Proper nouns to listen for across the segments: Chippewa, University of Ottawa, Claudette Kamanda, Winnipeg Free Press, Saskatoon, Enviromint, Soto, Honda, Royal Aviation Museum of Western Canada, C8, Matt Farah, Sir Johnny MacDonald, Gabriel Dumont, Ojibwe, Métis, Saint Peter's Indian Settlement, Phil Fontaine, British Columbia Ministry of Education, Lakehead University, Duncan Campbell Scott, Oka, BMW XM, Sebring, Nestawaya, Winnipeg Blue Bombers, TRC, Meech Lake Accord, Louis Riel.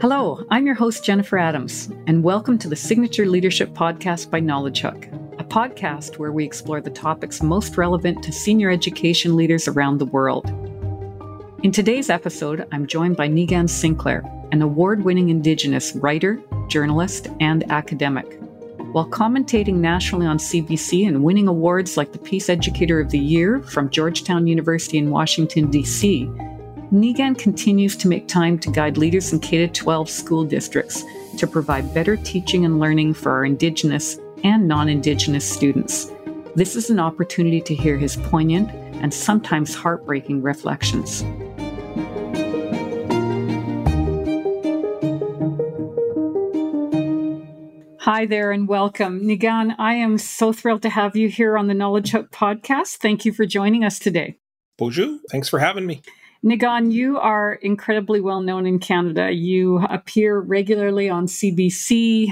Hello, I'm your host, Jennifer Adams, and welcome to the Signature Leadership Podcast by Knowledge Hook, a podcast where we explore the topics most relevant to senior education leaders around the world. In today's episode, I'm joined by Niigaan Sinclair, an award-winning Indigenous writer, journalist, and academic. While commentating nationally on CBC and winning awards like the Peace Educator of the Year from Georgetown University in Washington, D.C., Niigaan continues to make time to guide leaders in K-12 school districts to provide better teaching and learning for our Indigenous and non-Indigenous students. This is an opportunity to hear his poignant and sometimes heartbreaking reflections. Hi there and welcome. Niigaan, I am so thrilled to have you here on the Knowledge Hook podcast. Thank you for joining us today. Bonjour. Thanks for having me. Niigaan, you are incredibly well known in Canada. You appear regularly on CBC,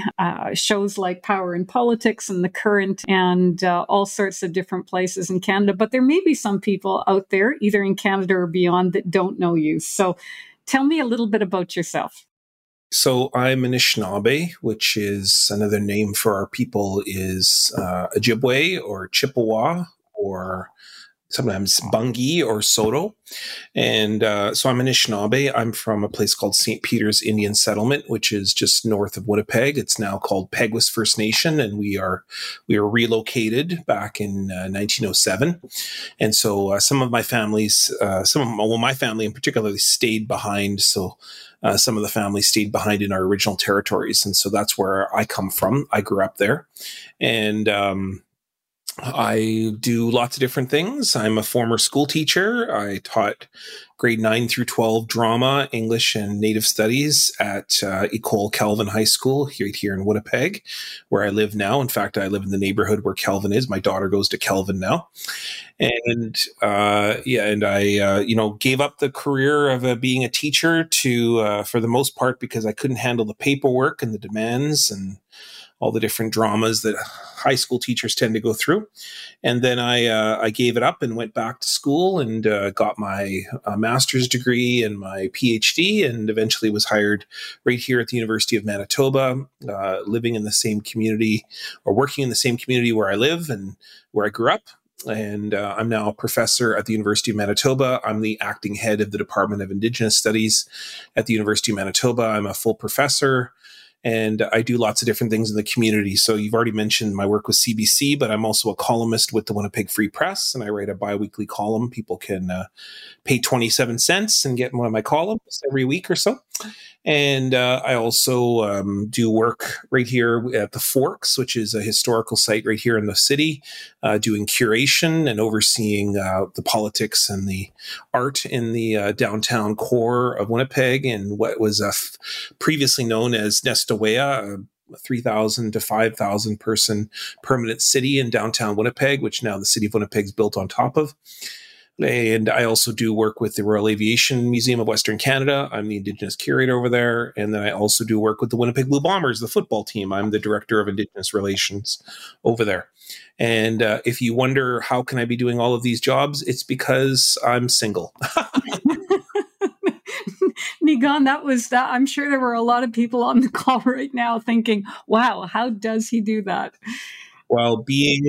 shows like Power and Politics and The Current and all sorts of different places in Canada. But there may be some people out there, either in Canada or beyond, that don't know you. So tell me a little bit about yourself. So I'm Anishinaabe, which is another name for our people is Ojibwe or Chippewa or sometimes Bungie or Soto. And so I'm Anishinaabe. I'm from a place called Saint Peter's Indian Settlement, which is just north of Winnipeg. It's now called Peguis First Nation, and we are relocated back in 1907. And so my family in particular stayed behind. So some of the family stayed behind in our original territories. And so that's where I come from. I grew up there. And I do lots of different things. I'm a former school teacher. I taught grade 9 through 12 drama, English, and Native Studies at Ecole Kelvin High School here in Winnipeg, where I live now. In fact, I live in the neighborhood where Kelvin is. My daughter goes to Kelvin now. And I gave up the career of being a teacher to, for the most part, because I couldn't handle the paperwork and the demands and all the different dramas that high school teachers tend to go through. And then I gave it up and went back to school and got my master's degree and my PhD, and eventually was hired right here at the University of Manitoba, living in the same community or working in the same community where I live and where I grew up. And I'm now a professor at the University of Manitoba. I'm the acting head of the Department of Indigenous Studies at the University of Manitoba. I'm a full professor. And I do lots of different things in the community. So you've already mentioned my work with CBC, but I'm also a columnist with the Winnipeg Free Press, and I write a biweekly column. People can pay 27 cents and get one of my columns every week or so. And I also do work right here at the Forks, which is a historical site right here in the city, doing curation and overseeing the politics and the art in the downtown core of Winnipeg, and what was previously known as Nestawaya, a 3,000 to 5,000 person permanent city in downtown Winnipeg, which now the city of Winnipeg is built on top of. And I also do work with the Royal Aviation Museum of Western Canada. I'm the Indigenous curator over there. And then I also do work with the Winnipeg Blue Bombers, the football team. I'm the director of Indigenous relations over there. And if you wonder, how can I be doing all of these jobs? It's because I'm single. Niigaan, that was that. I'm sure there were a lot of people on the call right now thinking, wow, how does he do that? Well, being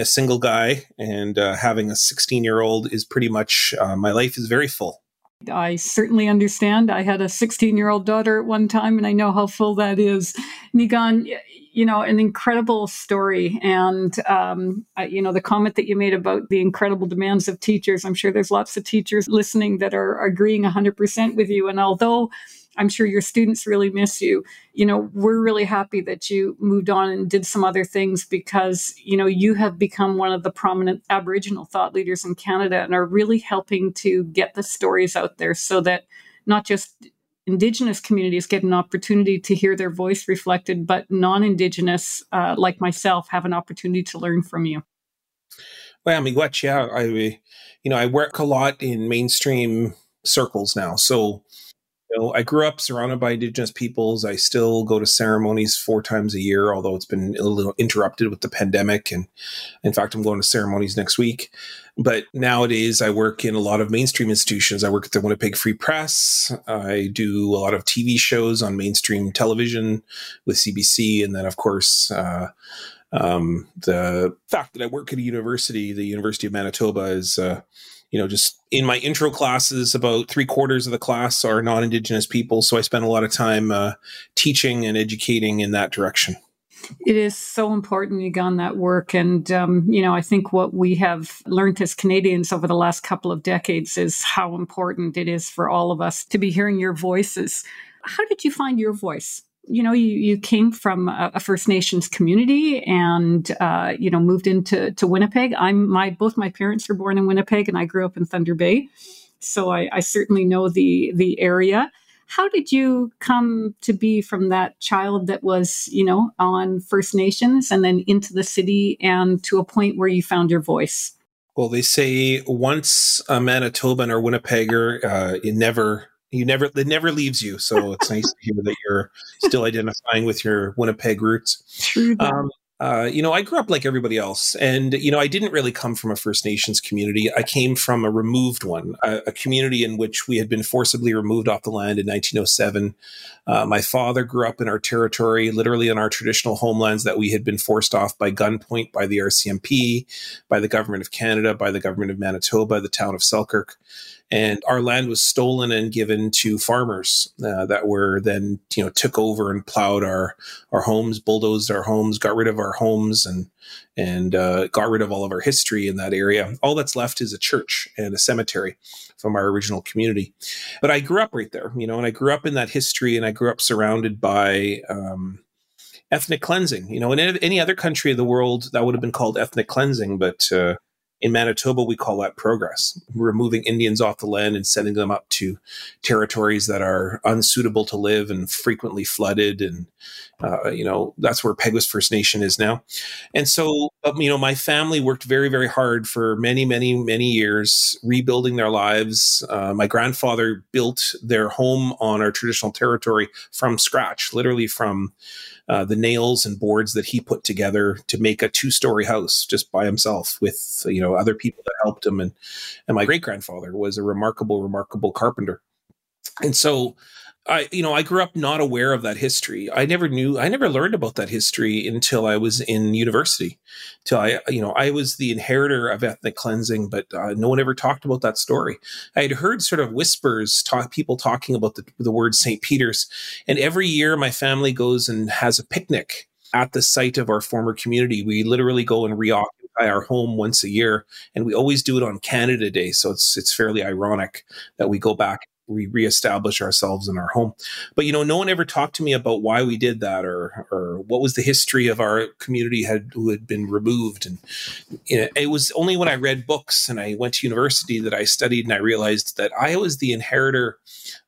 a single guy and having a 16-year-old is pretty much, my life is very full. I certainly understand. I had a 16-year-old daughter at one time, and I know how full that is. Niigaan, an incredible story. And, the comment that you made about the incredible demands of teachers, I'm sure there's lots of teachers listening that are agreeing 100% with you. And although I'm sure your students really miss you, we're really happy that you moved on and did some other things, because, you have become one of the prominent Aboriginal thought leaders in Canada and are really helping to get the stories out there so that not just Indigenous communities get an opportunity to hear their voice reflected, but non-Indigenous, like myself, have an opportunity to learn from you. Well, miigwech, yeah. I work a lot in mainstream circles now. So You know, I grew up surrounded by Indigenous peoples. I still go to ceremonies 4 times a year, although it's been a little interrupted with the pandemic. And in fact, I'm going to ceremonies next week. But nowadays, I work in a lot of mainstream institutions. I work at the Winnipeg Free Press. I do a lot of TV shows on mainstream television with CBC. And then, of course, the fact that I work at a university, the University of Manitoba, is... you know, just in my intro classes, about 3/4 of the class are non-Indigenous people. So I spend a lot of time teaching and educating in that direction. It is so important, Niigaan, that work. And, you know, I think what we have learned as Canadians over the last couple of decades is how important it is for all of us to be hearing your voices. How did you find your voice? You know, you came from a First Nations community and, you know, moved into Winnipeg. Both my parents were born in Winnipeg and I grew up in Thunder Bay. So I certainly know the area. How did you come to be from that child that was, you know, on First Nations and then into the city and to a point where you found your voice? Well, they say once a Manitoban or Winnipegger, it never leaves you. So it's nice to hear that you're still identifying with your Winnipeg roots. You know, I grew up like everybody else. And, you know, I didn't really come from a First Nations community. I came from a removed one, a community in which we had been forcibly removed off the land in 1907. My father grew up in our territory, literally on our traditional homelands that we had been forced off by gunpoint, by the RCMP, by the government of Canada, by the government of Manitoba, the town of Selkirk. And our land was stolen and given to farmers that were then, you know, took over and plowed our homes, bulldozed our homes, got rid of our homes and got rid of all of our history in that area. All that's left is a church and a cemetery from our original community. But I grew up right there, you know, and I grew up in that history and I grew up surrounded by ethnic cleansing. You know, in any other country of the world, that would have been called ethnic cleansing, but in Manitoba, we call that progress. We're removing Indians off the land and setting them up to territories that are unsuitable to live and frequently flooded. And, you know, that's where Peguis First Nation is now. And so, you know, my family worked very, very hard for many, many, many years rebuilding their lives. My grandfather built their home on our traditional territory from scratch, literally from the nails and boards that he put together to make a 2-story house just by himself with, you know, other people that helped him. And my great-grandfather was a remarkable, remarkable carpenter. And so I grew up not aware of that history. I never learned about that history until I was in university. I was the inheritor of ethnic cleansing, but no one ever talked about that story. I had heard sort of whispers, people talking about the word Saint Peter's. And every year my family goes and has a picnic at the site of our former community. We literally go and reoccupy our home once a year. And we always do it on Canada Day. So it's fairly ironic that we go back. We reestablish ourselves in our home. But, you know, no one ever talked to me about why we did that or what was the history of our community who had been removed. And you know, it was only when I read books and I went to university that I studied and I realized that I was the inheritor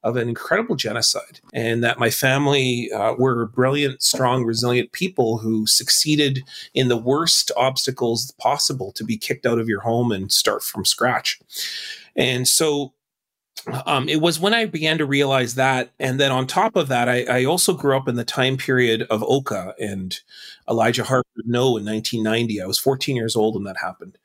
of an incredible genocide and that my family were brilliant, strong, resilient people who succeeded in the worst obstacles possible to be kicked out of your home and start from scratch. And so it was when I began to realize that. And then on top of that, I also grew up in the time period of Oka and Elijah Harper in 1990. I was 14 years old when that happened.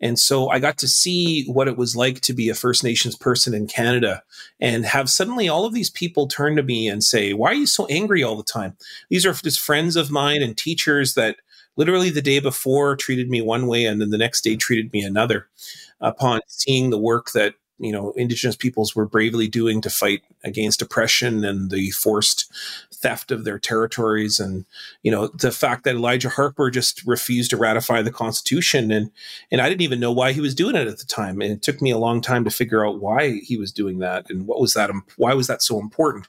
And so I got to see what it was like to be a First Nations person in Canada and have suddenly all of these people turn to me and say, why are you so angry all the time? These are just friends of mine and teachers that literally the day before treated me one way and then the next day treated me another upon seeing the work that you know, Indigenous peoples were bravely doing to fight against oppression and the forced theft of their territories. And, you know, the fact that Elijah Harper just refused to ratify the Constitution. And I didn't even know why he was doing it at the time. And it took me a long time to figure out why he was doing that and why was that so important?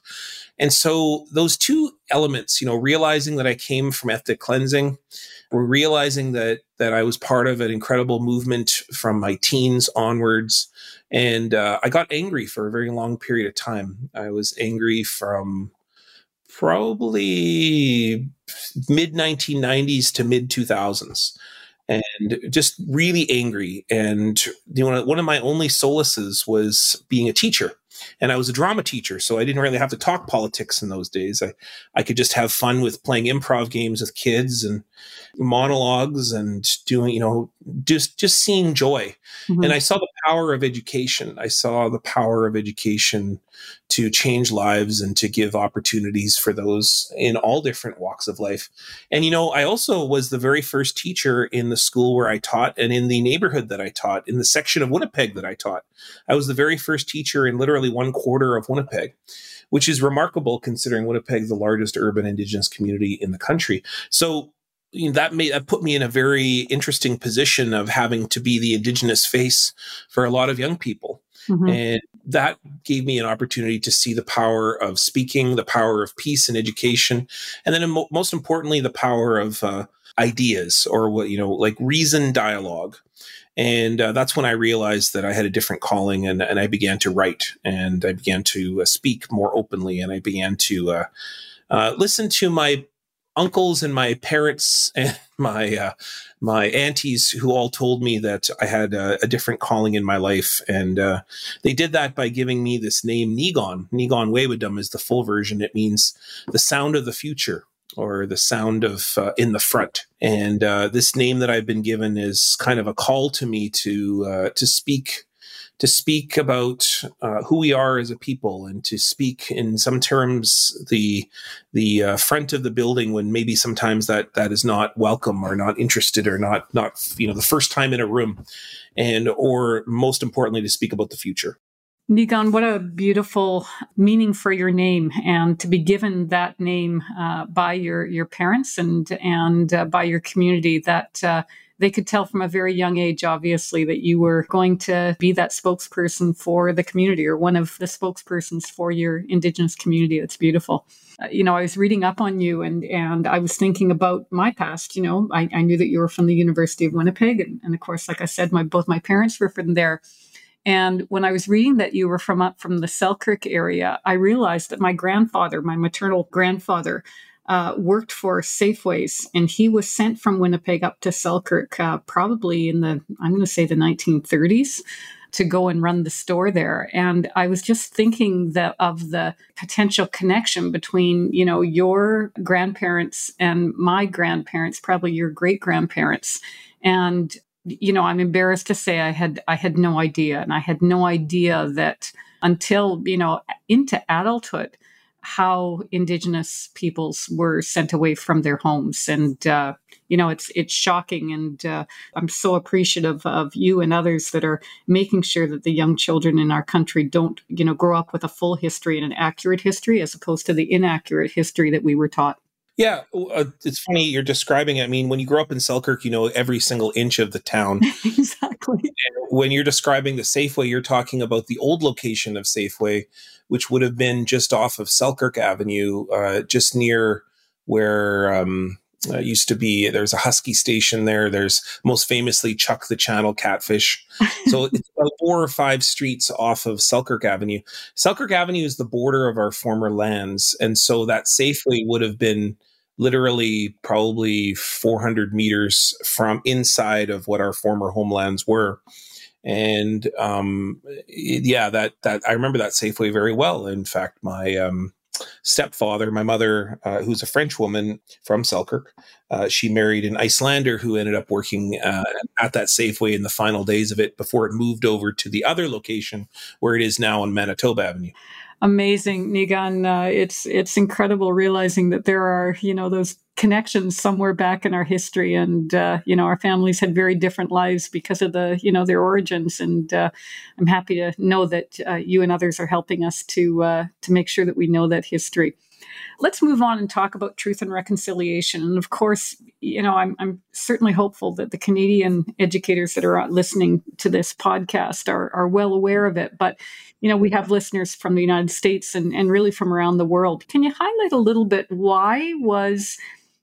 And so those two elements, you know, realizing that I came from ethnic cleansing, realizing that I was part of an incredible movement from my teens onwards. And I got angry for a very long period of time. I was angry from probably mid-1990s to mid-2000s. and just really angry. And one of my only solaces was being a teacher. And I was a drama teacher, so I didn't really have to talk politics in those days. I could just have fun with playing improv games with kids and monologues and doing, just seeing joy. Mm-hmm. And I saw the power of education. I saw the power of education to change lives and to give opportunities for those in all different walks of life. And, I also was the very first teacher in the school where I taught and in the neighborhood that I taught, in the section of Winnipeg that I taught. I was the very first teacher in literally one quarter of Winnipeg, which is remarkable considering Winnipeg is the largest urban Indigenous community in the country. So that put me in a very interesting position of having to be the Indigenous face for a lot of young people. Mm-hmm. And that gave me an opportunity to see the power of speaking, the power of peace and education, and then most importantly, the power of ideas or reasoned dialogue. And that's when I realized that I had a different calling, and I began to write, and I began to speak more openly, and I began to listen to my uncles and my parents and my aunties, who all told me that I had a different calling in my life. And they did that by giving me this name, Niigaan. Niigaanwewidam is the full version. It means the sound of the future, or the sound of in the front. And this name that I've been given is kind of a call to me to speak about who we are as a people, and to speak in some terms the front of the building when maybe sometimes that is not welcome or not interested or not the first time in a room, and or most importantly to speak about the future. Niigaan, what a beautiful meaning for your name, and to be given that name by your parents and by your community, that they could tell from a very young age, obviously, that you were going to be that spokesperson for the community, or one of the spokespersons for your Indigenous community. That's beautiful. I was reading up on you, and I was thinking about my past. I knew that you were from the University of Winnipeg, and of course, like I said, both my parents were from there. And when I was reading that you were from the Selkirk area, I realized that my grandfather, my maternal grandfather, worked for Safeways, and he was sent from Winnipeg up to Selkirk, probably in the 1930s, to go and run the store there. And I was just thinking of the potential connection between, your grandparents and my grandparents, probably your great grandparents, and I'm embarrassed to say I had no idea. And I had no idea that until, into adulthood, how Indigenous peoples were sent away from their homes. And, it's shocking. And I'm so appreciative of you and others that are making sure that the young children in our country don't, grow up with a full history and an accurate history, as opposed to the inaccurate history that we were taught. Yeah, it's funny you're describing it. I mean, when you grow up in Selkirk, you know every single inch of the town. Exactly. And when you're describing the Safeway, you're talking about the old location of Safeway, which would have been just off of Selkirk Avenue, just near where used to be, there's a Husky station there. There's most famously Chuck the Channel Catfish. So it's about 4 or 5 streets off of Selkirk Avenue. Selkirk Avenue is the border of our former lands. And so that Safeway would have been literally probably 400 meters from inside of what our former homelands were. And that I remember that Safeway very well. In fact, my stepfather, my mother, who's a French woman from Selkirk, she married an Icelander who ended up working at that Safeway in the final days of it before it moved over to the other location where it is now on Manitoba Avenue. Amazing, Niigaan. It's incredible realizing that there are, those connections somewhere back in our history. And, our families had very different lives because of their origins. And I'm happy to know that you and others are helping us to make sure that we know that history. Let's move on and talk about truth and reconciliation. And of course, I'm certainly hopeful that the Canadian educators that are listening to this podcast are well aware of it. But, we have listeners from the United States and really from around the world. Can you highlight a little bit, why was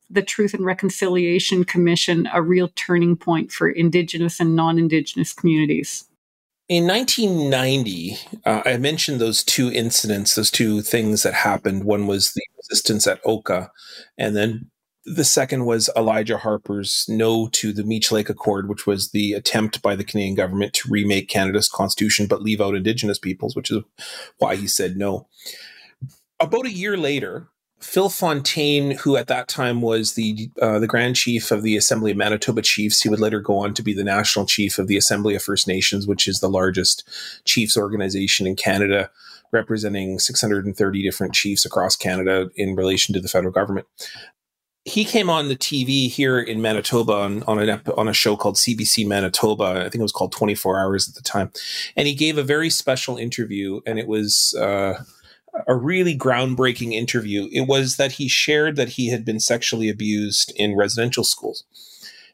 the Truth and Reconciliation Commission a real turning point for Indigenous and non-Indigenous communities? In 1990, I mentioned those two incidents, those two things that happened. One was the resistance at Oka, and then The second was Elijah Harper's no to the Meech Lake Accord, which was the attempt by the Canadian government to remake Canada's constitution but leave out Indigenous peoples, which is why he said no. About a year later, Phil Fontaine, who at that time was the Grand Chief of the Assembly of Manitoba Chiefs, he would later go on to be the National Chief of the Assembly of First Nations, which is the largest chiefs organization in Canada, representing 630 different chiefs across Canada in relation to the federal government. He came on the TV here in Manitoba on a show called CBC Manitoba. I think it was called 24 Hours at the time. And he gave a very special interview, and it was a really groundbreaking interview. It was that he shared that he had been sexually abused in residential schools.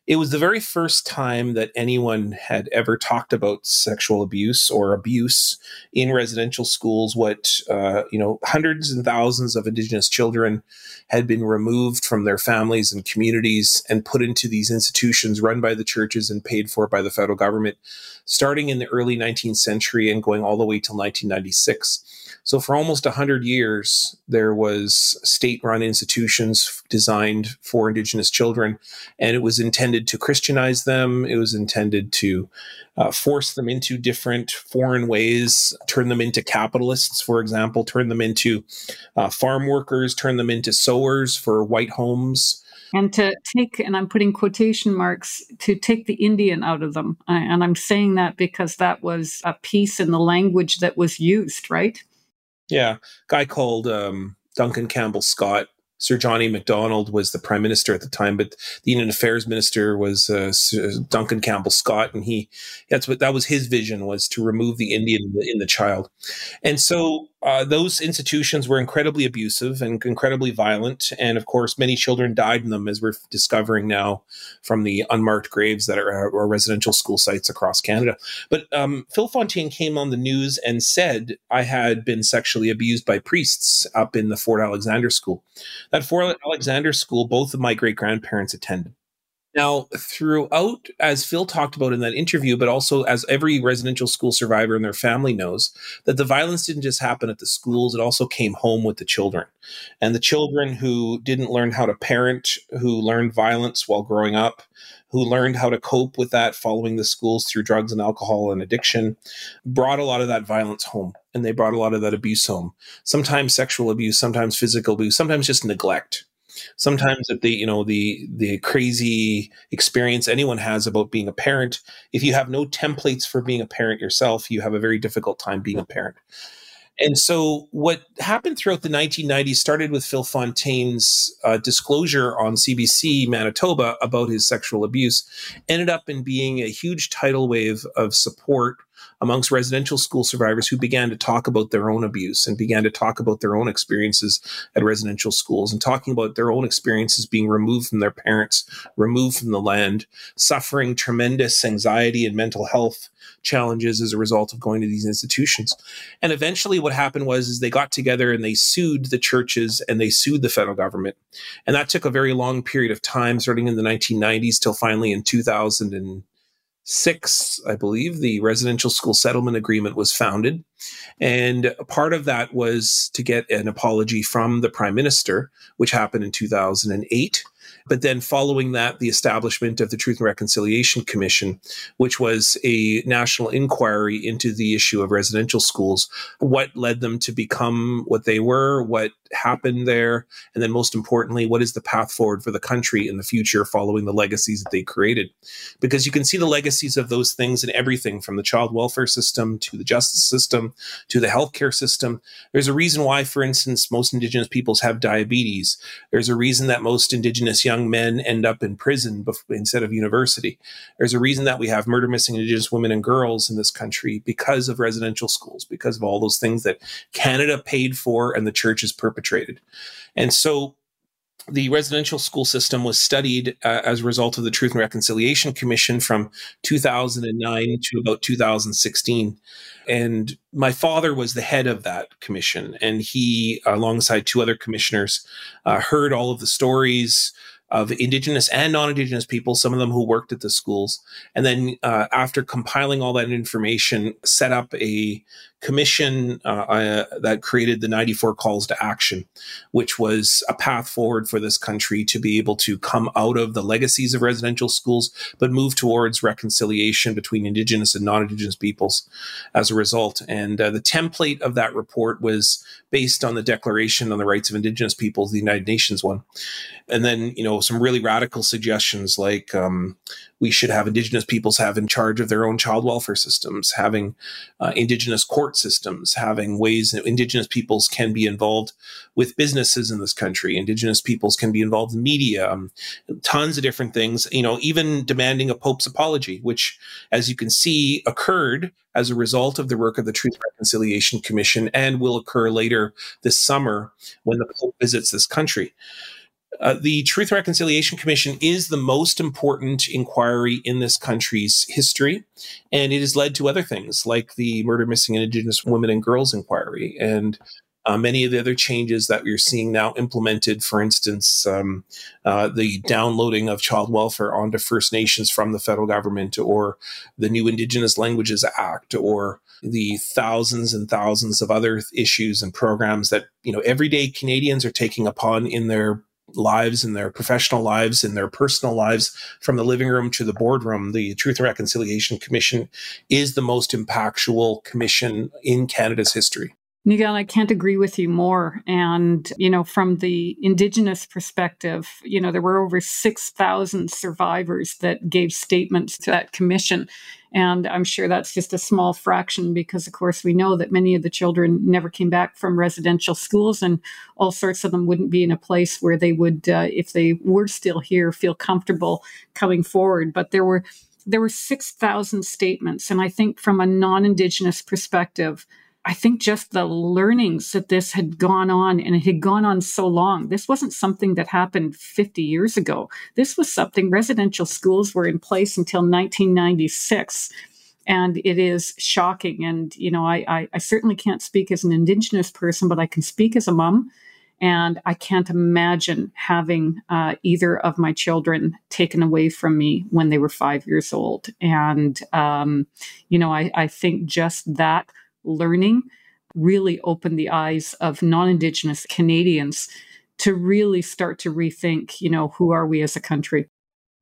It was the very first time that anyone had ever talked about sexual abuse or abuse in residential schools. Hundreds and thousands of Indigenous children had been removed from their families and communities and put into these institutions run by the churches and paid for by the federal government, starting in the early 19th century and going all the way till 1996. So for almost 100 years, there was state-run institutions designed for Indigenous children, and it was intended to Christianize them. It was intended to force them into different foreign ways, turn them into capitalists, for example, turn them into farm workers, turn them into sowers for white homes. And to take, and I'm putting quotation marks, to take the Indian out of them. And I'm saying that because that was a piece in the language that was used, right? Yeah, a guy called Duncan Campbell Scott. Sir Johnny MacDonald was the prime minister at the time, but the Indian Affairs Minister was Duncan Campbell Scott, and that was his vision, was to remove the Indian in the child. And so those institutions were incredibly abusive and incredibly violent, and of course many children died in them, as we're discovering now from the unmarked graves that are residential school sites across Canada. But Phil Fontaine came on the news and said, "I had been sexually abused by priests up in the Fort Alexander School." At Fort Alexander School, both of my great-grandparents attended. Now, throughout, as Phil talked about in that interview, but also as every residential school survivor and their family knows, that the violence didn't just happen at the schools, it also came home with the children. And the children who didn't learn how to parent, who learned violence while growing up, who learned how to cope with that following the schools through drugs and alcohol and addiction, brought a lot of that violence home, and they brought a lot of that abuse home. Sometimes sexual abuse, sometimes physical abuse, sometimes just neglect. Sometimes that the crazy experience anyone has about being a parent, if you have no templates for being a parent yourself, you have a very difficult time being a parent. And so what happened throughout the 1990s started with Phil Fontaine's disclosure on CBC Manitoba about his sexual abuse, ended up in being a huge tidal wave of support amongst residential school survivors who began to talk about their own abuse and began to talk about their own experiences at residential schools and talking about their own experiences being removed from their parents, removed from the land, suffering tremendous anxiety and mental health challenges as a result of going to these institutions. And eventually what happened was they got together and they sued the churches and they sued the federal government. And that took a very long period of time, starting in the 1990s till finally in 2006, I believe, the residential school settlement agreement was founded. And part of that was to get an apology from the prime minister, which happened in 2008. But then following that, the establishment of the Truth and Reconciliation Commission, which was a national inquiry into the issue of residential schools, what led them to become what they were, what happened there, and then most importantly, what is the path forward for the country in the future following the legacies that they created. Because you can see the legacies of those things in everything from the child welfare system to the justice system to the healthcare system. There's a reason why, for instance, most Indigenous peoples have diabetes. There's a reason that most Indigenous young men end up in prison instead of university. There's a reason that we have murder-missing Indigenous women and girls in this country because of residential schools, because of all those things that Canada paid for and the church has perpetrated. And so the residential school system was studied as a result of the Truth and Reconciliation Commission from 2009 to about 2016. And my father was the head of that commission, and he, alongside two other commissioners, heard all of the stories of Indigenous and non-Indigenous people, some of them who worked at the schools. And then after compiling all that information, set up a commission that created the 94 Calls to Action, which was a path forward for this country to be able to come out of the legacies of residential schools, but move towards reconciliation between Indigenous and non-Indigenous peoples as a result. And the template of that report was based on the Declaration on the Rights of Indigenous Peoples, the United Nations one. And then, you know, some really radical suggestions like we should have Indigenous peoples have in charge of their own child welfare systems, having Indigenous court systems, having ways that Indigenous peoples can be involved with businesses in this country. Indigenous peoples can be involved in media, tons of different things, you know, even demanding a Pope's apology, which, as you can see, occurred as a result of the work of the Truth and Reconciliation Commission and will occur later this summer when the Pope visits this country. The Truth and Reconciliation Commission is the most important inquiry in this country's history, and it has led to other things like the Murder, Missing and Indigenous Women and Girls Inquiry and many of the other changes that we're seeing now implemented, for instance, the downloading of child welfare onto First Nations from the federal government, or the new Indigenous Languages Act, or the thousands and thousands of other issues and programs that, you know, everyday Canadians are taking upon in their lives, in their professional lives, in their personal lives, from the living room to the boardroom. The Truth and Reconciliation Commission is the most impactful commission in Canada's history. Niigaan, I can't agree with you more. And, you know, from the Indigenous perspective, you know, there were over 6,000 survivors that gave statements to that commission. And I'm sure that's just a small fraction because, of course, we know that many of the children never came back from residential schools, and all sorts of them wouldn't be in a place where they would, if they were still here, feel comfortable coming forward. But there were 6,000 statements. And I think from a non-Indigenous perspective, I think just the learnings that this had gone on, and it had gone on so long. This wasn't something that happened 50 years ago. This was something, residential schools were in place until 1996. And it is shocking. And, you know, I certainly can't speak as an Indigenous person, but I can speak as a mom. And I can't imagine having either of my children taken away from me when they were 5 years old. And, you know, I think just that learning really opened the eyes of non-Indigenous Canadians to really start to rethink, you know, who are we as a country?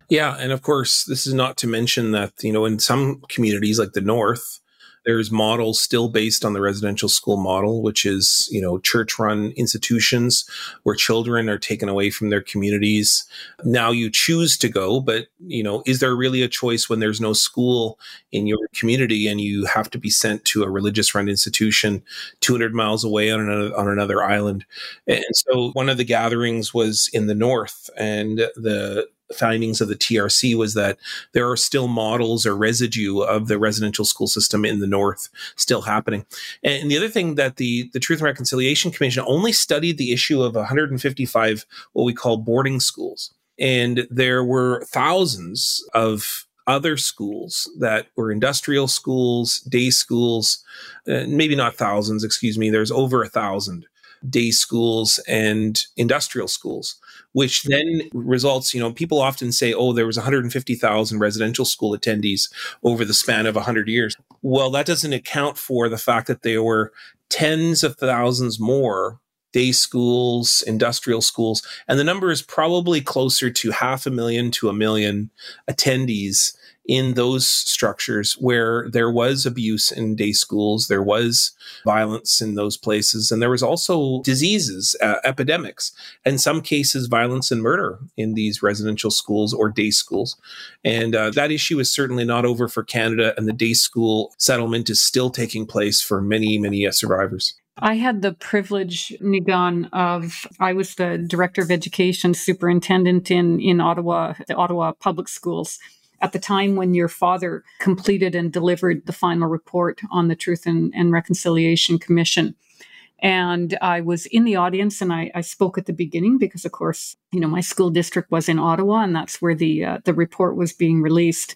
Yeah. And of course, this is not to mention that, you know, in some communities like the North, there's models still based on the residential school model, which is, you know, church-run institutions where children are taken away from their communities. Now you choose to go, but, you know, is there really a choice when there's no school in your community and you have to be sent to a religious-run institution 200 miles away on another island? And so one of the gatherings was in the North, and the findings of the TRC was that there are still models or residue of the residential school system in the North still happening. And the other thing that the Truth and Reconciliation Commission only studied the issue of 155 what we call boarding schools. And there were thousands of other schools that were industrial schools, day schools, maybe not thousands, excuse me, there's over 1,000 day schools and industrial schools, which then results, you know, people often say, oh, there was 150,000 residential school attendees over the span of 100 years. Well, that doesn't account for the fact that there were tens of thousands more day schools, industrial schools, and the number is probably closer to 500,000 to 1 million attendees in those structures where there was abuse in day schools, there was violence in those places, and there was also diseases, epidemics, in some cases violence and murder in these residential schools or day schools. And that issue is certainly not over for Canada, and the day school settlement is still taking place for many, many survivors. I had the privilege, Niigaan, I was the Director of Education Superintendent in Ottawa, the Ottawa Public Schools, at the time when your father completed and delivered the final report on the Truth and Reconciliation Commission. And I was in the audience, and I spoke at the beginning because, of course, you know, my school district was in Ottawa, and that's where the report was being released.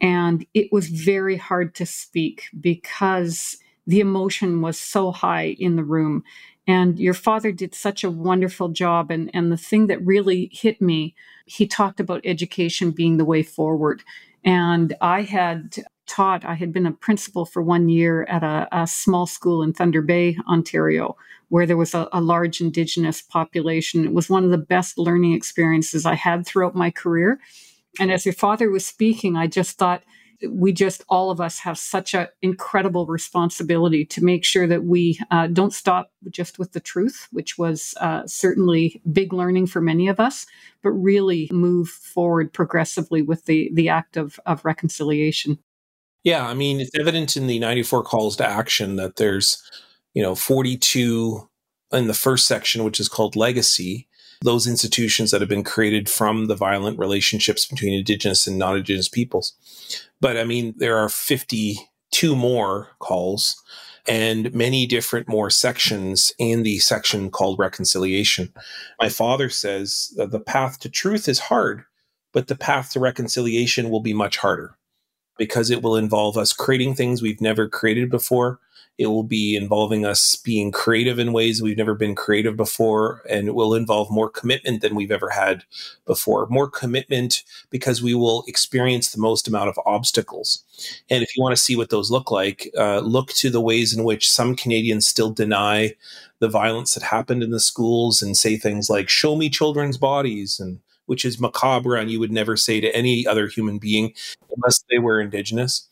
And it was very hard to speak because the emotion was so high in the room. And your father did such a wonderful job. And the thing that really hit me, he talked about education being the way forward. And I had taught. I had been a principal for 1 year at a small school in Thunder Bay, Ontario, where there was a large Indigenous population. It was one of the best learning experiences I had throughout my career. And as your father was speaking, I just thought, all of us have such an incredible responsibility to make sure that we don't stop just with the truth, which was certainly big learning for many of us, but really move forward progressively with the act of reconciliation. Yeah, I mean, it's evident in the 94 calls to action that there's, 42 in the first section, which is called Legacy, those institutions that have been created from the violent relationships between Indigenous and non-Indigenous peoples. But I mean, there are 52 more calls and many different more sections in the section called Reconciliation. My father says that the path to truth is hard, but the path to reconciliation will be much harder because it will involve us creating things we've never created before. It will be involving us being creative in ways we've never been creative before, and it will involve more commitment than we've ever had before. More commitment because we will experience the most amount of obstacles. And if you want to see what those look like, look to the ways in which some Canadians still deny the violence that happened in the schools and say things like, "Show me children's bodies," and which is macabre and you would never say to any other human being unless they were Indigenous.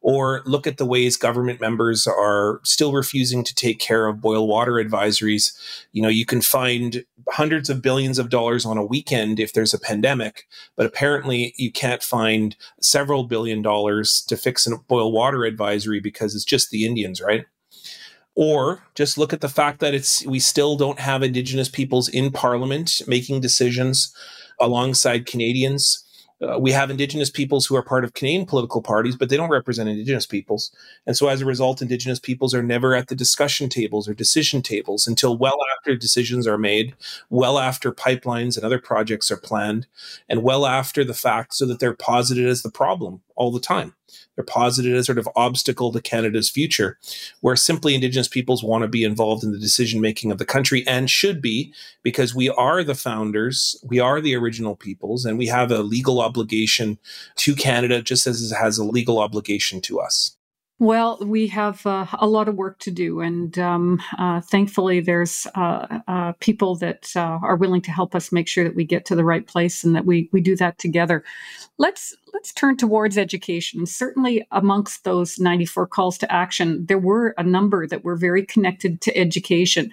Or look at the ways government members are still refusing to take care of boil water advisories. You can find hundreds of billions of dollars on a weekend if there's a pandemic, but apparently you can't find several billion dollars to fix a boil water advisory because it's just the Indians, right? Or just look at the fact that we still don't have Indigenous peoples in Parliament making decisions alongside Canadians. We have Indigenous peoples who are part of Canadian political parties, but they don't represent Indigenous peoples. And so as a result, Indigenous peoples are never at the discussion tables or decision tables until well after decisions are made, well after pipelines and other projects are planned, and well after the fact, so that they're posited as the problem all the time. They're posited as sort of obstacle to Canada's future, where simply Indigenous peoples want to be involved in the decision-making of the country and should be, because we are the founders, we are the original peoples, and we have a legal obligation to Canada just as it has a legal obligation to us. Well, we have a lot of work to do, and thankfully there's people that are willing to help us make sure that we get to the right place and that we do that together. Let's turn towards education. Certainly amongst those 94 calls to action, there were a number that were very connected to education.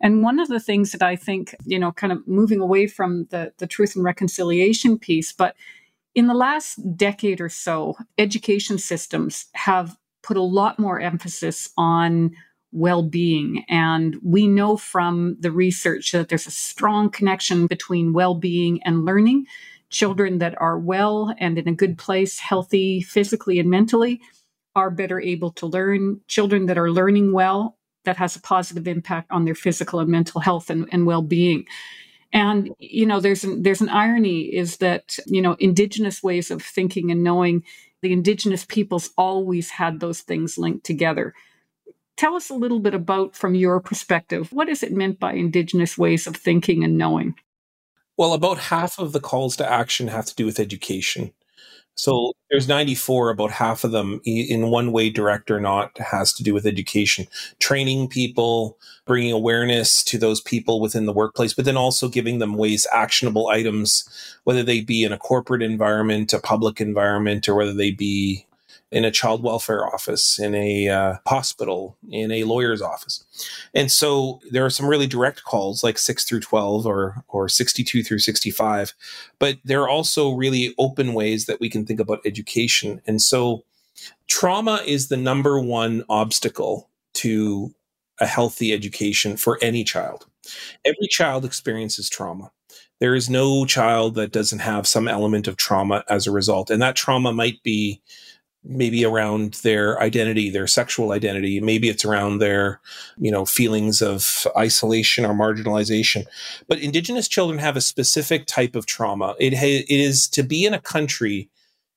And one of the things that I think, kind of moving away from the truth and reconciliation piece, but in the last decade or so, education systems have put a lot more emphasis on well-being. And we know from the research that there's a strong connection between well-being and learning. Children that are well and in a good place, healthy physically and mentally, are better able to learn. Children that are learning well, that has a positive impact on their physical and mental health and well-being. And, there's an irony is that, Indigenous ways of thinking and knowing, the Indigenous peoples always had those things linked together. Tell us a little bit about, from your perspective, what is it meant by Indigenous ways of thinking and knowing? Well, about half of the calls to action have to do with education. So there's 94, about half of them in one way, direct or not, has to do with education, training people, bringing awareness to those people within the workplace, but then also giving them ways, actionable items, whether they be in a corporate environment, a public environment, or whether they be in a child welfare office, in a hospital, in a lawyer's office. And so there are some really direct calls like 6 through 12 or 62 through 65, but there are also really open ways that we can think about education. And so trauma is the number one obstacle to a healthy education for any child. Every child experiences trauma. There is no child that doesn't have some element of trauma as a result. And that trauma might be maybe around their identity, their sexual identity. Maybe it's around their, feelings of isolation or marginalization. But Indigenous children have a specific type of trauma. It is to be in a country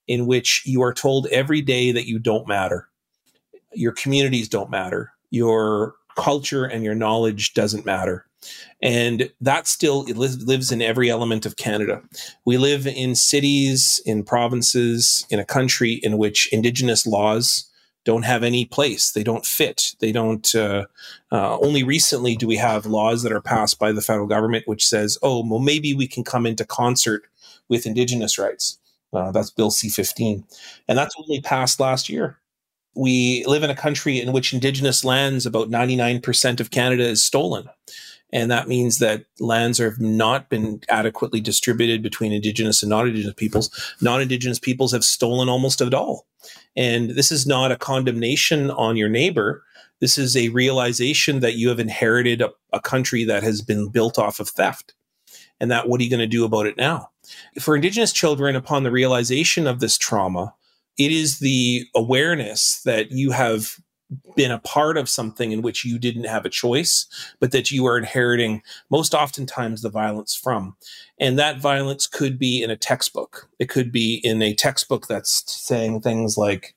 in which you are told every day that you don't matter. Your communities don't matter. Your culture and your knowledge doesn't matter. And that still lives in every element of Canada. We live in cities, in provinces, in a country in which Indigenous laws don't have any place. They don't fit. They don't. Only recently do we have laws that are passed by the federal government, which says, oh, well, maybe we can come into concert with Indigenous rights. That's Bill C-15. And that's only passed last year. We live in a country in which Indigenous lands, about 99% of Canada, is stolen. And that means that lands have not been adequately distributed between Indigenous and non-Indigenous peoples. Non-Indigenous peoples have stolen almost it all. And this is not a condemnation on your neighbor. This is a realization that you have inherited a country that has been built off of theft. And that what are you going to do about it now? For Indigenous children, upon the realization of this trauma, it is the awareness that you have been a part of something in which you didn't have a choice, but that you are inheriting most oftentimes the violence from. And that violence could be in a textbook. It could be in a textbook that's saying things like,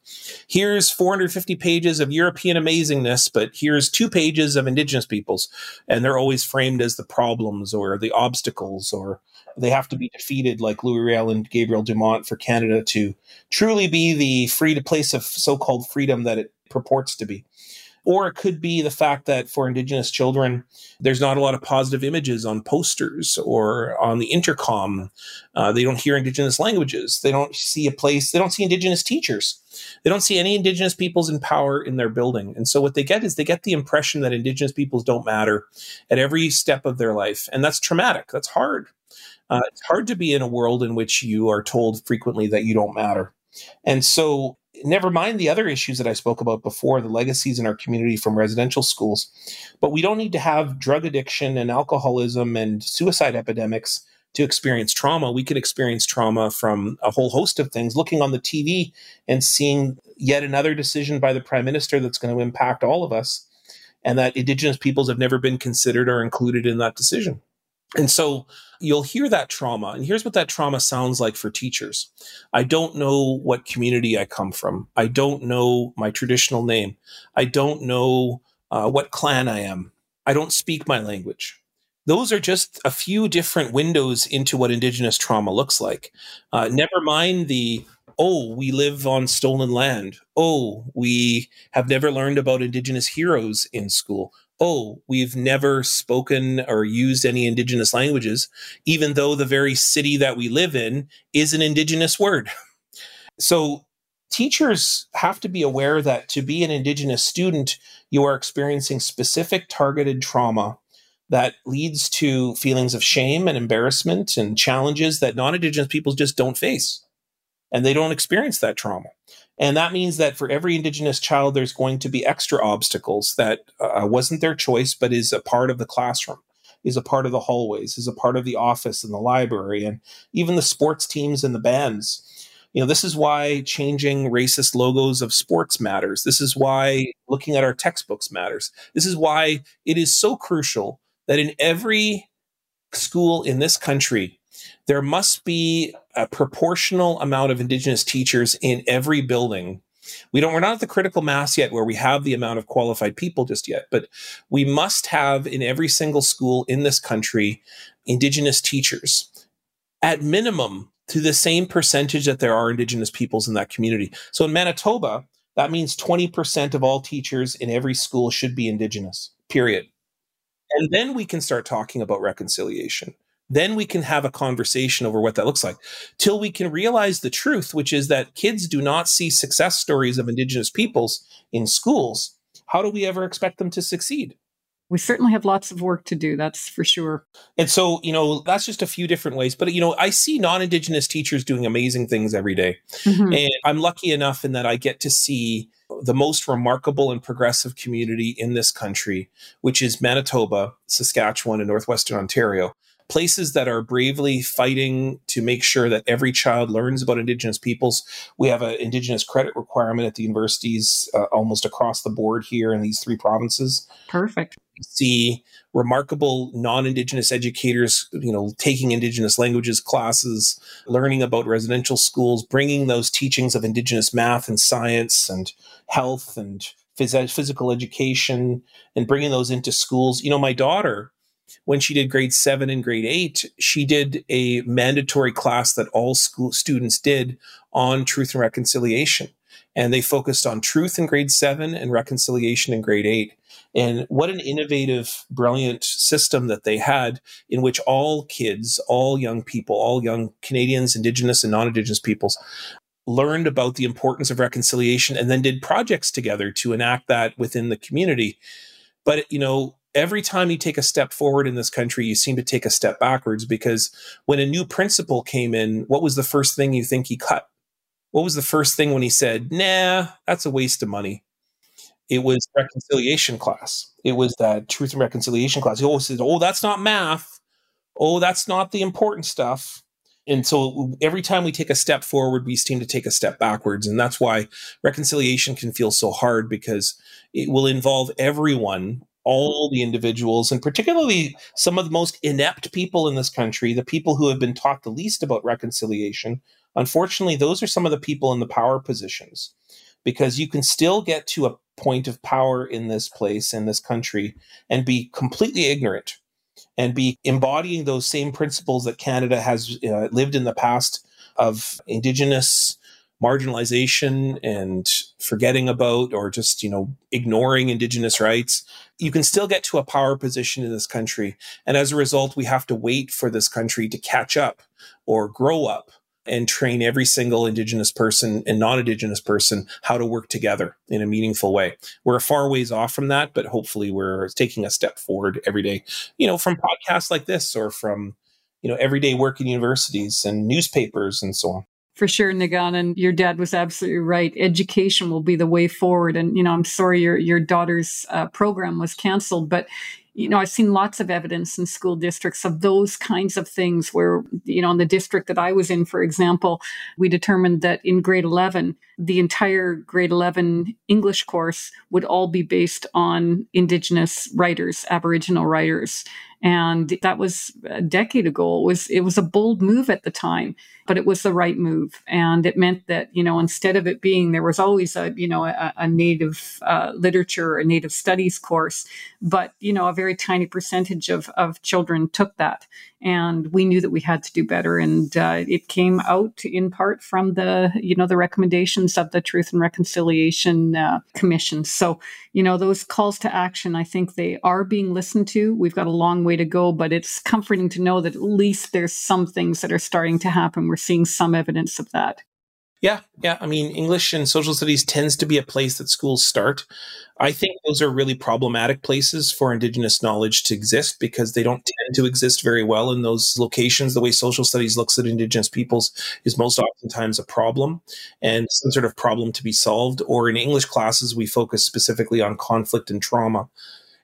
here's 450 pages of European amazingness, but here's 2 pages of Indigenous peoples. And they're always framed as the problems or the obstacles, or they have to be defeated, like Louis Riel and Gabriel Dumont, for Canada to truly be the free place of so-called freedom that it purports to be. Or it could be the fact that for Indigenous children, there's not a lot of positive images on posters or on the intercom. They don't hear Indigenous languages. They don't see a place. They don't see Indigenous teachers. They don't see any Indigenous peoples in power in their building. And so what they get is they get the impression that Indigenous peoples don't matter at every step of their life. And that's traumatic. That's hard. It's hard to be in a world in which you are told frequently that you don't matter. And so never mind the other issues that I spoke about before, the legacies in our community from residential schools, but we don't need to have drug addiction and alcoholism and suicide epidemics to experience trauma. We can experience trauma from a whole host of things, looking on the TV and seeing yet another decision by the Prime Minister that's going to impact all of us, and that Indigenous peoples have never been considered or included in that decision. And so you'll hear that trauma. And here's what that trauma sounds like for teachers. I don't know what community I come from. I don't know my traditional name. I don't know what clan I am. I don't speak my language. Those are just a few different windows into what Indigenous trauma looks like. Never mind the, oh, we live on stolen land. Oh, we have never learned about Indigenous heroes in school. Oh, we've never spoken or used any Indigenous languages, even though the very city that we live in is an Indigenous word. So teachers have to be aware that to be an Indigenous student, you are experiencing specific targeted trauma that leads to feelings of shame and embarrassment and challenges that non-Indigenous people just don't face. And they don't experience that trauma. And that means that for every Indigenous child, there's going to be extra obstacles that wasn't their choice, but is a part of the classroom, is a part of the hallways, is a part of the office and the library, and even the sports teams and the bands. You know, this is why changing racist logos of sports matters. This is why looking at our textbooks matters. This is why it is so crucial that in every school in this country, there must be a proportional amount of Indigenous teachers in every building. We're not at the critical mass yet where we have the amount of qualified people just yet, but we must have in every single school in this country, Indigenous teachers, at minimum to the same percentage that there are Indigenous peoples in that community. So in Manitoba, that means 20% of all teachers in every school should be Indigenous, period. And then we can start talking about reconciliation. Then we can have a conversation over what that looks like till we can realize the truth, which is that kids do not see success stories of Indigenous peoples in schools. How do we ever expect them to succeed? We certainly have lots of work to do, that's for sure. And so, you know, that's just a few different ways. But, you know, I see non-Indigenous teachers doing amazing things every day. Mm-hmm. And I'm lucky enough in that I get to see the most remarkable and progressive community in this country, which is Manitoba, Saskatchewan, and Northwestern Ontario. Places that are bravely fighting to make sure that every child learns about Indigenous peoples. We have an Indigenous credit requirement at the universities almost across the board here in these 3 provinces. Perfect. We see remarkable non-Indigenous educators, you know, taking Indigenous languages classes, learning about residential schools, bringing those teachings of Indigenous math and science and health and physical education and bringing those into schools. You know, my daughter when she did grade 7 and grade 8, she did a mandatory class that all school students did on truth and reconciliation. And they focused on truth in grade 7 and reconciliation in grade 8. And what an innovative, brilliant system that they had, in which all kids, all young people, all young Canadians, Indigenous and non-Indigenous peoples learned about the importance of reconciliation and then did projects together to enact that within the community. But, you know, every time you take a step forward in this country, you seem to take a step backwards, because when a new principal came in, what was the first thing you think he cut? What was the first thing when he said, nah, that's a waste of money? It was reconciliation class. It was that truth and reconciliation class. He always said, oh, that's not math. Oh, that's not the important stuff. And so every time we take a step forward, we seem to take a step backwards. And that's why reconciliation can feel so hard, because it will involve everyone, all the individuals, and particularly some of the most inept people in this country, the people who have been taught the least about reconciliation. Unfortunately, those are some of the people in the power positions, because you can still get to a point of power in this place, in this country, and be completely ignorant and be embodying those same principles that Canada has lived in the past of Indigenous marginalization and forgetting about, or just, you know, ignoring Indigenous rights. You can still get to a power position in this country. And as a result, we have to wait for this country to catch up or grow up and train every single Indigenous person and non-Indigenous person how to work together in a meaningful way. We're a far ways off from that, but hopefully we're taking a step forward every day, you know, from podcasts like this, or from, you know, everyday work in universities and newspapers and so on. For sure, Niigaan, and your dad was absolutely right. Education will be the way forward. And, you know, I'm sorry your daughter's program was canceled, but you know, I've seen lots of evidence in school districts of those kinds of things where, you know, in the district that I was in, for example, we determined that in grade 11, the entire grade 11 English course would all be based on Indigenous writers, Aboriginal writers. And that was a decade ago. It was a bold move at the time, but it was the right move. And it meant that, you know, instead of it being, there was always a Native literature, a Native studies course, but, you know, a very tiny percentage of children took that. And we knew that we had to do better. And it came out in part from the, you know, the recommendations of the Truth and Reconciliation Commission. So, you know, those calls to action, I think they are being listened to. We've got a long way to go, but it's comforting to know that at least there's some things that are starting to happen. We're seeing some evidence of that. Yeah. I mean, English and social studies tends to be a place that schools start. I think those are really problematic places for Indigenous knowledge to exist, because they don't tend to exist very well in those locations. The way social studies looks at Indigenous peoples is most oftentimes a problem and some sort of problem to be solved. Or in English classes, we focus specifically on conflict and trauma.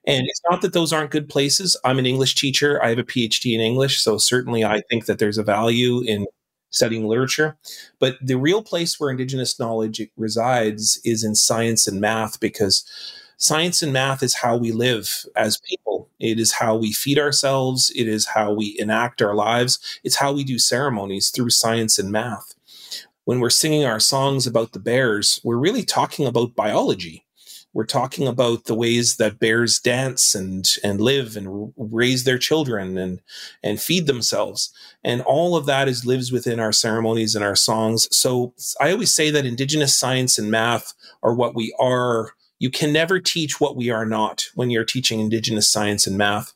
And it's not that those aren't good places. I'm an English teacher. I have a PhD in English. So certainly I think that there's a value in studying literature. But the real place where Indigenous knowledge resides is in science and math, because science and math is how we live as people. It is how we feed ourselves. It is how we enact our lives. It's how we do ceremonies, through science and math. When we're singing our songs about the bears, we're really talking about biology. We're talking about the ways that bears dance and live and raise their children and feed themselves. And all of that is lives within our ceremonies and our songs. So I always say that Indigenous science and math are what we are. You can never teach what we are not when you're teaching Indigenous science and math.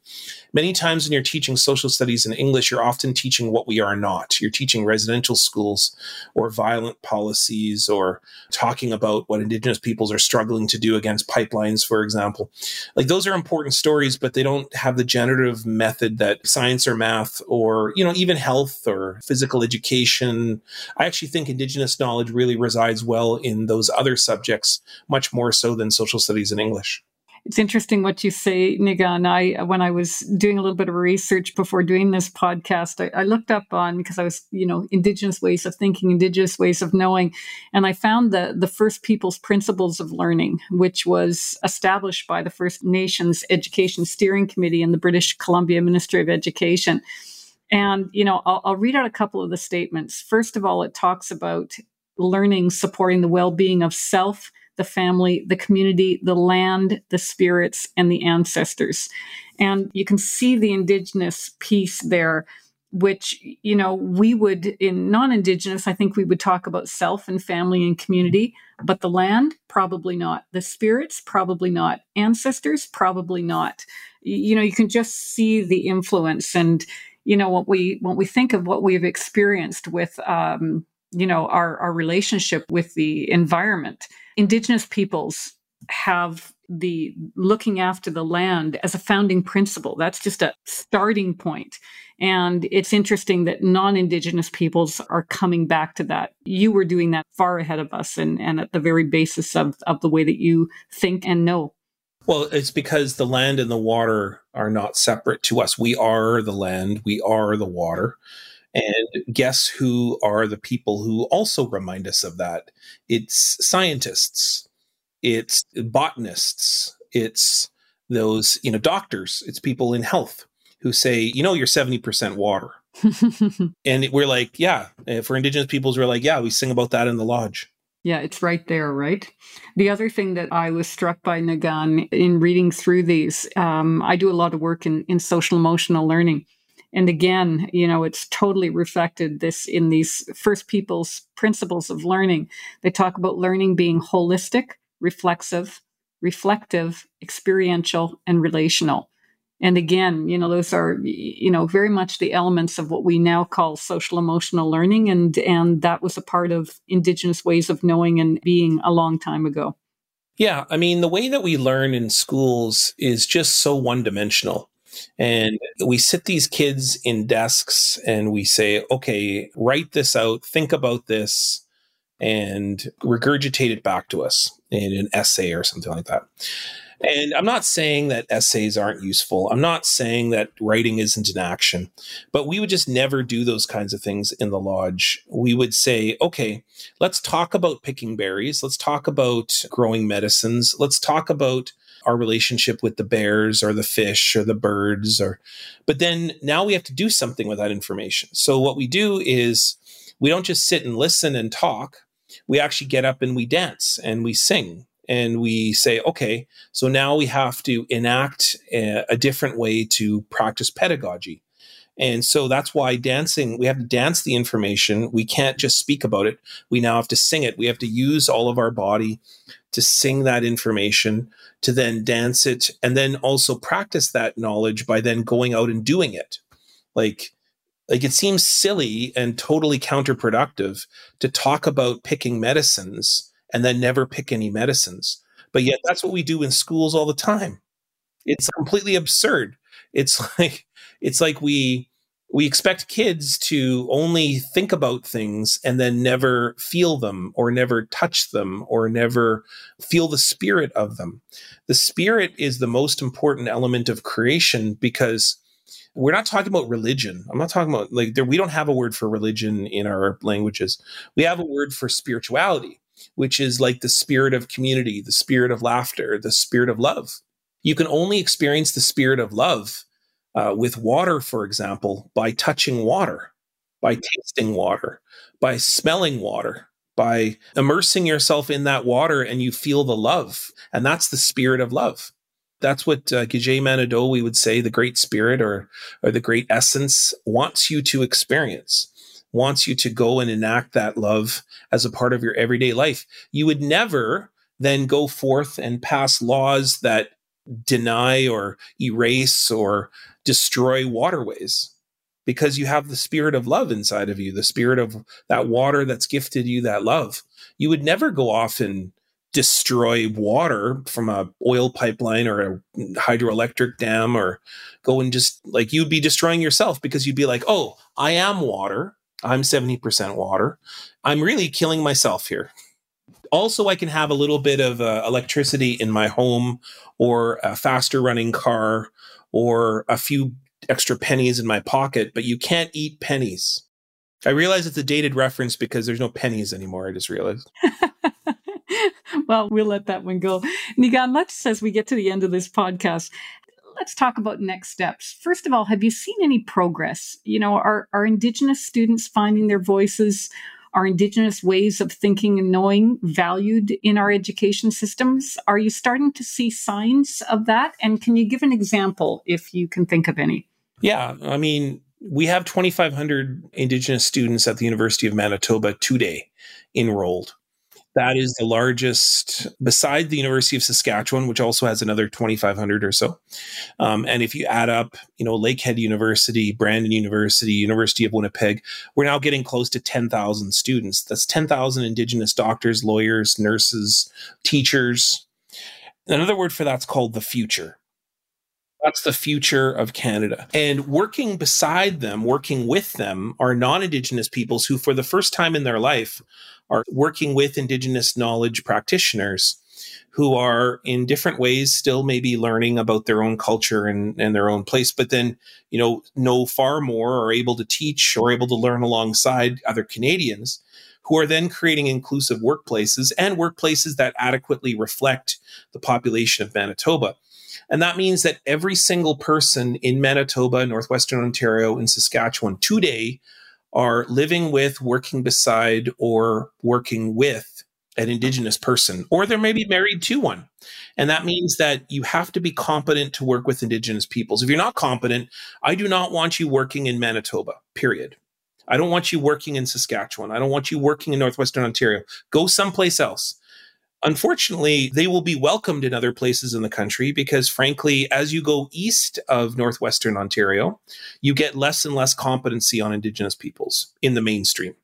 Many times when you're teaching social studies and English, you're often teaching what we are not. You're teaching residential schools or violent policies, or talking about what Indigenous peoples are struggling to do against pipelines, for example. Like, those are important stories, but they don't have the generative method that science or math, or, you know, even health or physical education. I actually think Indigenous knowledge really resides well in those other subjects, much more so than social studies and English. It's interesting what you say, Niigaan. When I was doing a little bit of research before doing this podcast, I looked up on, because I was, you know, Indigenous ways of thinking, Indigenous ways of knowing. And I found the First Peoples Principles of Learning, which was established by the First Nations Education Steering Committee and the British Columbia Ministry of Education. And, you know, I'll read out a couple of the statements. First of all, it talks about learning supporting the well-being of self, the family, the community, the land, the spirits, and the ancestors. And you can see the Indigenous piece there, which, you know, we would, in non-Indigenous, I think we would talk about self and family and community, but the land, probably not. The spirits, probably not. Ancestors, probably not. You know, you can just see the influence. And, you know, when we think of what we've experienced with, you know, our relationship with the environment, Indigenous peoples have the looking after the land as a founding principle. That's just a starting point. And it's interesting that non-Indigenous peoples are coming back to that. You were doing that far ahead of us and at the very basis of the way that you think and know. Well, it's because the land and the water are not separate to us. We are the land. We are the water. And guess who are the people who also remind us of that? It's scientists. It's botanists. It's those, you know, doctors. It's people in health who say, you know, you're 70% water. And we're like, yeah. For Indigenous peoples, we're like, yeah, we sing about that in the lodge. Yeah, it's right there, right? The other thing that I was struck by, Niigaan, in reading through these, I do a lot of work in social emotional learning. And again, you know, it's totally reflected this in these First Peoples principles of learning. They talk about learning being holistic, reflexive, reflective, experiential, and relational. And again, you know, those are, you know, very much the elements of what we now call social emotional learning. And that was a part of Indigenous ways of knowing and being a long time ago. Yeah. I mean, the way that we learn in schools is just so one-dimensional. And we sit these kids in desks and we say, okay, write this out, think about this, and regurgitate it back to us in an essay or something like that. And I'm not saying that essays aren't useful. I'm not saying that writing isn't an action, but we would just never do those kinds of things in the lodge. We would say, okay, let's talk about picking berries. Let's talk about growing medicines. Let's talk about our relationship with the bears or the fish or the birds, or, but then now we have to do something with that information. So what we do is we don't just sit and listen and talk. We actually get up and we dance and we sing and we say, okay, so now we have to enact a different way to practice pedagogy. And so that's why dancing, we have to dance the information. We can't just speak about it. We now have to sing it. We have to use all of our body to sing that information, to then dance it, and then also practice that knowledge by then going out and doing it. Like it seems silly and totally counterproductive to talk about picking medicines and then never pick any medicines. But yet that's what we do in schools all the time. It's completely absurd. It's like we expect kids to only think about things and then never feel them or never touch them or never feel the spirit of them. The spirit is the most important element of creation, because we're not talking about religion. I'm not talking about, like, we don't have a word for religion in our languages. We have a word for spirituality, which is like the spirit of community, the spirit of laughter, the spirit of love. You can only experience the spirit of love with water, for example, by touching water, by tasting water, by smelling water, by immersing yourself in that water, and you feel the love. And that's the spirit of love. That's what Gijé Manidou would say the great spirit or the great essence wants you to experience, wants you to go and enact that love as a part of your everyday life. You would never then go forth and pass laws that deny or erase or destroy waterways, because you have the spirit of love inside of you, the spirit of that water that's gifted you, that love. You would never go off and destroy water from a oil pipeline or a hydroelectric dam, or go and just, like, you'd be destroying yourself, because you'd be like, oh, I am water. I'm 70% water. I'm really killing myself here. Also, I can have a little bit of electricity in my home, or a faster running car, or a few extra pennies in my pocket, but you can't eat pennies. I realize it's a dated reference because there's no pennies anymore. I just realized. Well, we'll let that one go. Niigaan, let's, as we get to the end of this podcast, let's talk about next steps. First of all, have you seen any progress? You know, are Indigenous students finding their voices? Are Indigenous ways of thinking and knowing valued in our education systems? Are you starting to see signs of that? And can you give an example if you can think of any? Yeah, I mean, we have 2,500 Indigenous students at the University of Manitoba today enrolled. That is the largest, beside the University of Saskatchewan, which also has another 2,500 or so. And if you add up, you know, Lakehead University, Brandon University, University of Winnipeg, we're now getting close to 10,000 students. That's 10,000 Indigenous doctors, lawyers, nurses, teachers. Another word for that's called the future. That's the future of Canada. And working beside them, working with them, are non-Indigenous peoples who, for the first time in their life, are working with Indigenous knowledge practitioners who are, in different ways, still maybe learning about their own culture and their own place, but then, you know far more, are able to teach or able to learn alongside other Canadians who are then creating inclusive workplaces and workplaces that adequately reflect the population of Manitoba. And that means that every single person in Manitoba, Northwestern Ontario, and Saskatchewan today are living with, working beside, or working with an Indigenous person, or they're maybe married to one. And that means that you have to be competent to work with Indigenous peoples. If you're not competent, I do not want you working in Manitoba, period. I don't want you working in Saskatchewan. I don't want you working in Northwestern Ontario. Go someplace else. Unfortunately, they will be welcomed in other places in the country because, frankly, as you go east of Northwestern Ontario, you get less and less competency on Indigenous peoples in the mainstream.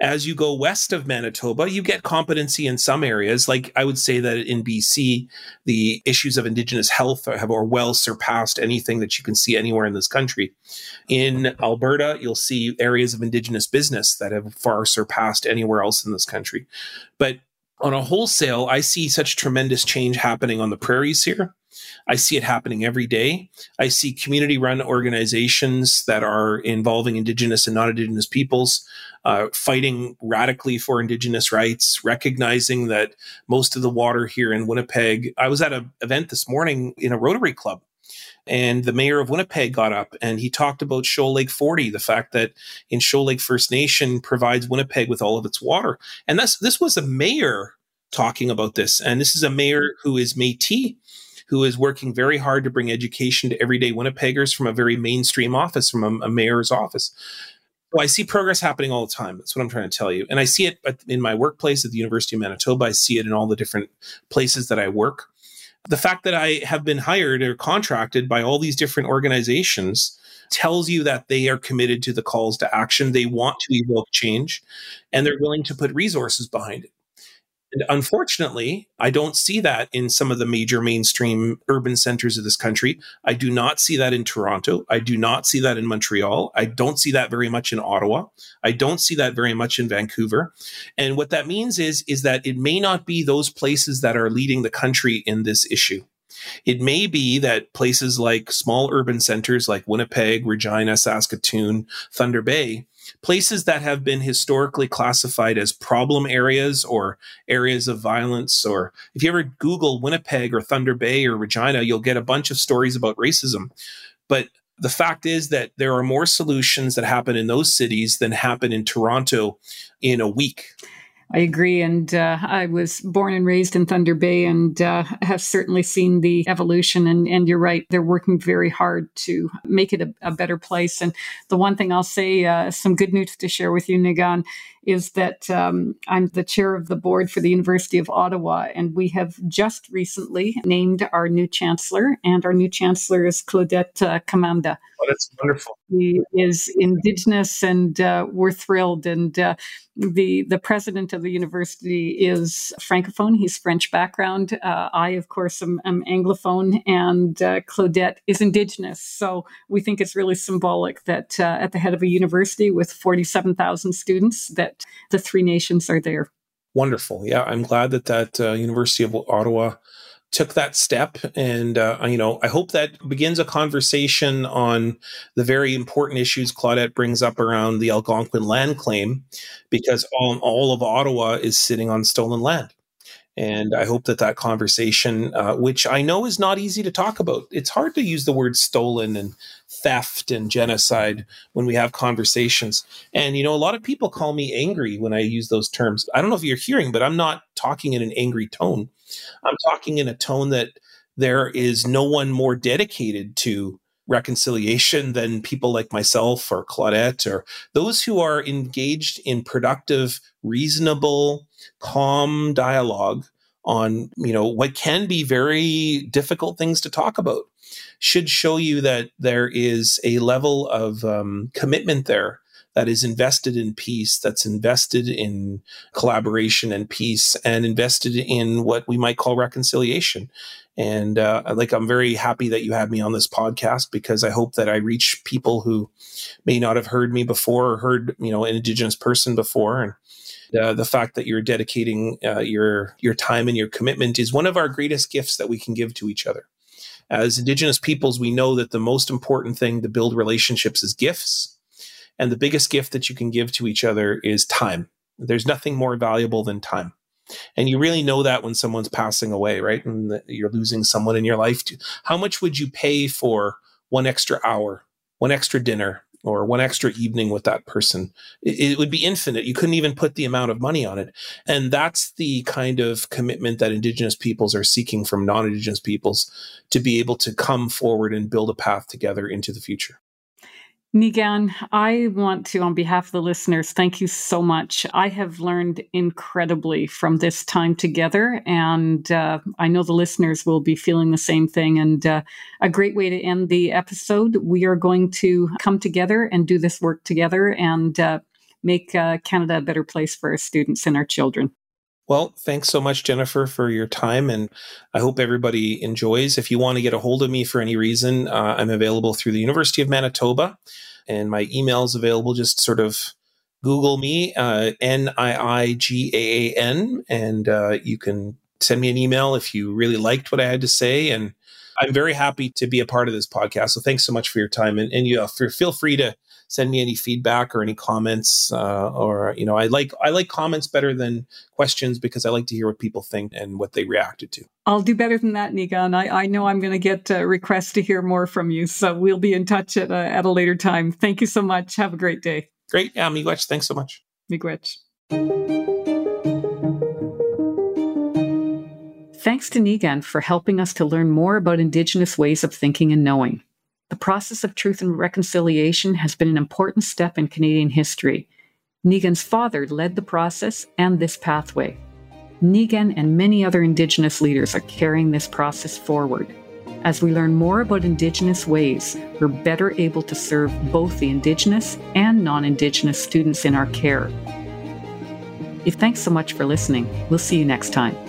As you go west of Manitoba, you get competency in some areas. Like I would say that in BC, the issues of Indigenous health have or well surpassed anything that you can see anywhere in this country. In Alberta, you'll see areas of Indigenous business that have far surpassed anywhere else in this country. But on a wholesale, I see such tremendous change happening on the prairies here. I see it happening every day. I see community-run organizations that are involving Indigenous and non-Indigenous peoples, fighting radically for Indigenous rights, recognizing that most of the water here in Winnipeg. I was at an event this morning in a Rotary Club, and the mayor of Winnipeg got up and he talked about Shoal Lake 40, the fact that in Shoal Lake First Nation provides Winnipeg with all of its water. And this was a mayor talking about this. And this is a mayor who is Métis, who is working very hard to bring education to everyday Winnipeggers from a very mainstream office, from a mayor's office. So I see progress happening all the time. That's what I'm trying to tell you. And I see it in my workplace at the University of Manitoba. I see it in all the different places that I work. The fact that I have been hired or contracted by all these different organizations tells you that they are committed to the calls to action. They want to evoke change, and they're willing to put resources behind it. And unfortunately, I don't see that in some of the major mainstream urban centers of this country. I do not see that in Toronto. I do not see that in Montreal. I don't see that very much in Ottawa. I don't see that very much in Vancouver. And what that means is that it may not be those places that are leading the country in this issue. It may be that places like small urban centers like Winnipeg, Regina, Saskatoon, Thunder Bay, places that have been historically classified as problem areas or areas of violence, or if you ever Google Winnipeg or Thunder Bay or Regina, you'll get a bunch of stories about racism. But the fact is that there are more solutions that happen in those cities than happen in Toronto in a week. I agree. And I was born and raised in Thunder Bay and have certainly seen the evolution. And you're right, they're working very hard to make it a better place. And the one thing I'll say, some good news to share with you, Niigaan, is that I'm the chair of the board for the University of Ottawa. And we have just recently named our new chancellor. And our new chancellor is Claudette Kamanda. Oh, that's wonderful. He is Indigenous, and we're thrilled. And the president of the university is Francophone. He's French background. I, of course, am Anglophone, and Claudette is Indigenous. So we think it's really symbolic that at the head of a university with 47,000 students, that the three nations are there. Wonderful. Yeah, I'm glad that University of Ottawa took that step. And, I hope that begins a conversation on the very important issues Claudette brings up around the Algonquin land claim, because all of Ottawa is sitting on stolen land. And I hope that that conversation, which I know is not easy to talk about, it's hard to use the word stolen and theft and genocide when we have conversations. And, you know, a lot of people call me angry when I use those terms. I don't know if you're hearing, but I'm not talking in an angry tone. I'm talking in a tone that there is no one more dedicated to reconciliation than people like myself or Claudette or those who are engaged in productive, reasonable, calm dialogue on, you know, what can be very difficult things to talk about, should show you that there is a level of commitment there that is invested in peace, that's invested in collaboration and peace, and invested in what we might call reconciliation. And I'm very happy that you have me on this podcast, because I hope that I reach people who may not have heard me before or heard, you know, an Indigenous person before. And the fact that you're dedicating your time and your commitment is one of our greatest gifts that we can give to each other. As Indigenous peoples, we know that the most important thing to build relationships is gifts. And the biggest gift that you can give to each other is time. There's nothing more valuable than time. And you really know that when someone's passing away, right? And you're losing someone in your life. How much would you pay for one extra hour, one extra dinner, or one extra evening with that person? It would be infinite. You couldn't even put the amount of money on it. And that's the kind of commitment that Indigenous peoples are seeking from non-Indigenous peoples, to be able to come forward and build a path together into the future. Niigaan, I want to, on behalf of the listeners, thank you so much. I have learned incredibly from this time together, and I know the listeners will be feeling the same thing. And a great way to end the episode. We are going to come together and do this work together and make Canada a better place for our students and our children. Well, thanks so much, Jennifer, for your time, and I hope everybody enjoys. If you want to get a hold of me for any reason, I'm available through the University of Manitoba, and my email is available. Just sort of Google me, Niigaan, and you can send me an email if you really liked what I had to say. And I'm very happy to be a part of this podcast, so thanks so much for your time, and you feel free to send me any feedback or any comments, or, you know, I like comments better than questions, because I like to hear what people think and what they reacted to. I'll do better than that, Niigaan. I know I'm going to get requests to hear more from you. So we'll be in touch at a later time. Thank you so much. Have a great day. Great. Yeah, miigwech. Thanks so much. Miigwech. Thanks to Niigaan for helping us to learn more about Indigenous ways of thinking and knowing. The process of truth and reconciliation has been an important step in Canadian history. Niigaan's father led the process and this pathway. Niigaan and many other Indigenous leaders are carrying this process forward. As we learn more about Indigenous ways, we're better able to serve both the Indigenous and non-Indigenous students in our care. Thanks so much for listening. We'll see you next time.